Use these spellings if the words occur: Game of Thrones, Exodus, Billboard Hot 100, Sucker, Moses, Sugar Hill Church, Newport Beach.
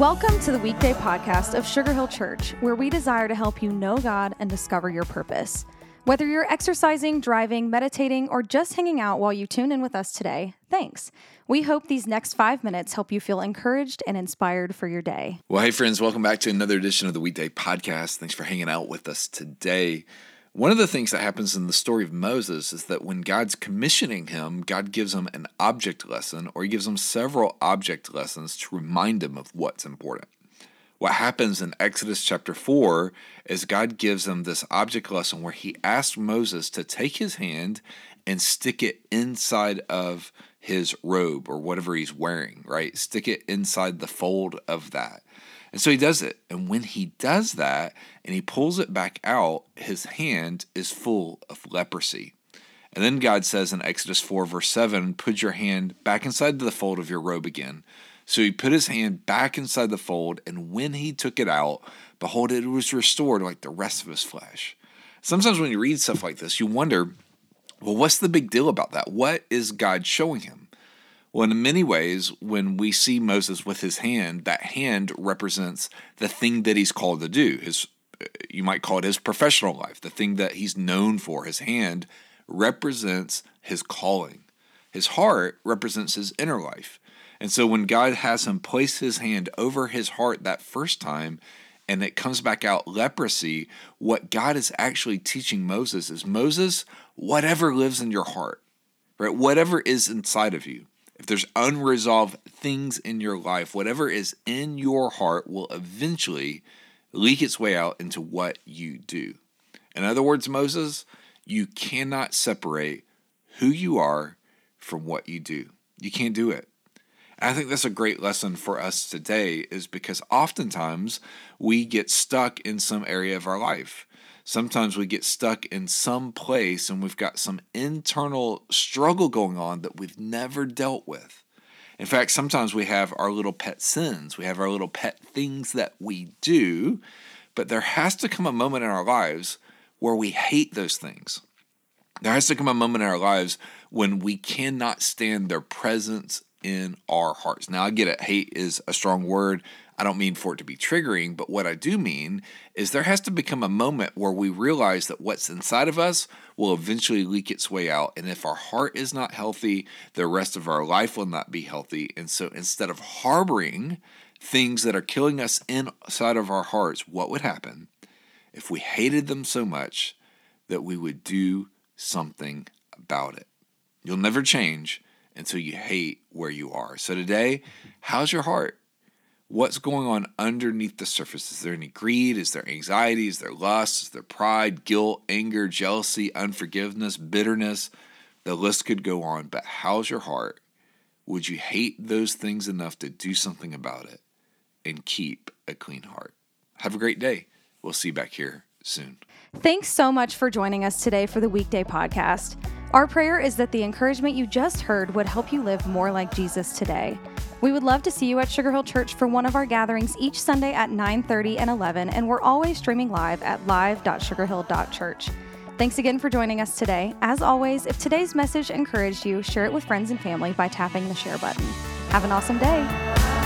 Welcome to the weekday podcast of Sugar Hill Church, where we desire to help you know God and discover your purpose. Whether you're exercising, driving, meditating, or just hanging out while you tune in with us today, thanks. We hope these next 5 minutes help you feel encouraged and inspired for your day. Well, hey friends, welcome back to another edition of the Weekday Podcast. Thanks for hanging out with us today. One of the things that happens in the story of Moses is that when God's commissioning him, God gives him an object lesson, or he gives him several object lessons to remind him of what's important. What happens in Exodus chapter 4 is God gives him this object lesson where he asked Moses to take his hand and stick it inside of his robe or whatever he's wearing, right? Stick it inside the fold of that. And so he does it. And when he does that and he pulls it back out, his hand is full of leprosy. And then God says in Exodus 4, verse 7, put your hand back inside the fold of your robe again. So he put his hand back inside the fold, and when he took it out, behold, it was restored like the rest of his flesh. Sometimes when you read stuff like this, you wonder, well, what's the big deal about that? What is God showing him? Well, in many ways, when we see Moses with his hand, that hand represents the thing that he's called to do. You might call it his professional life, the thing that he's known for. His hand represents his calling. His heart represents his inner life. And so when God has him place his hand over his heart that first time, and it comes back out leprosy, what God is actually teaching Moses is, Moses, whatever lives in your heart, right? Whatever is inside of you. If there's unresolved things in your life, whatever is in your heart will eventually leak its way out into what you do. In other words, Moses, you cannot separate who you are from what you do. You can't do it. And I think that's a great lesson for us today, is because oftentimes we get stuck in some area of our life. Sometimes we get stuck in some place and we've got some internal struggle going on that we've never dealt with. In fact, sometimes we have our little pet sins. We have our little pet things that we do, but there has to come a moment in our lives where we hate those things. There has to come a moment in our lives when we cannot stand their presence in our hearts. Now, I get it. Hate is a strong word. I don't mean for it to be triggering, but what I do mean is there has to become a moment where we realize that what's inside of us will eventually leak its way out. And if our heart is not healthy, the rest of our life will not be healthy. And so instead of harboring things that are killing us inside of our hearts, what would happen if we hated them so much that we would do something about it? You'll never change until you hate where you are. So today, how's your heart? What's going on underneath the surface? Is there any greed? Is there anxiety? Is there lust? Is there pride, guilt, anger, jealousy, unforgiveness, bitterness? The list could go on, but how's your heart? Would you hate those things enough to do something about it and keep a clean heart? Have a great day. We'll see you back here soon. Thanks so much for joining us today for the Weekday Podcast. Our prayer is that the encouragement you just heard would help you live more like Jesus today. We would love to see you at Sugar Hill Church for one of our gatherings each Sunday at 9:30 and 11, and we're always streaming live at live.sugarhill.church. Thanks again for joining us today. As always, if today's message encouraged you, share it with friends and family by tapping the share button. Have an awesome day.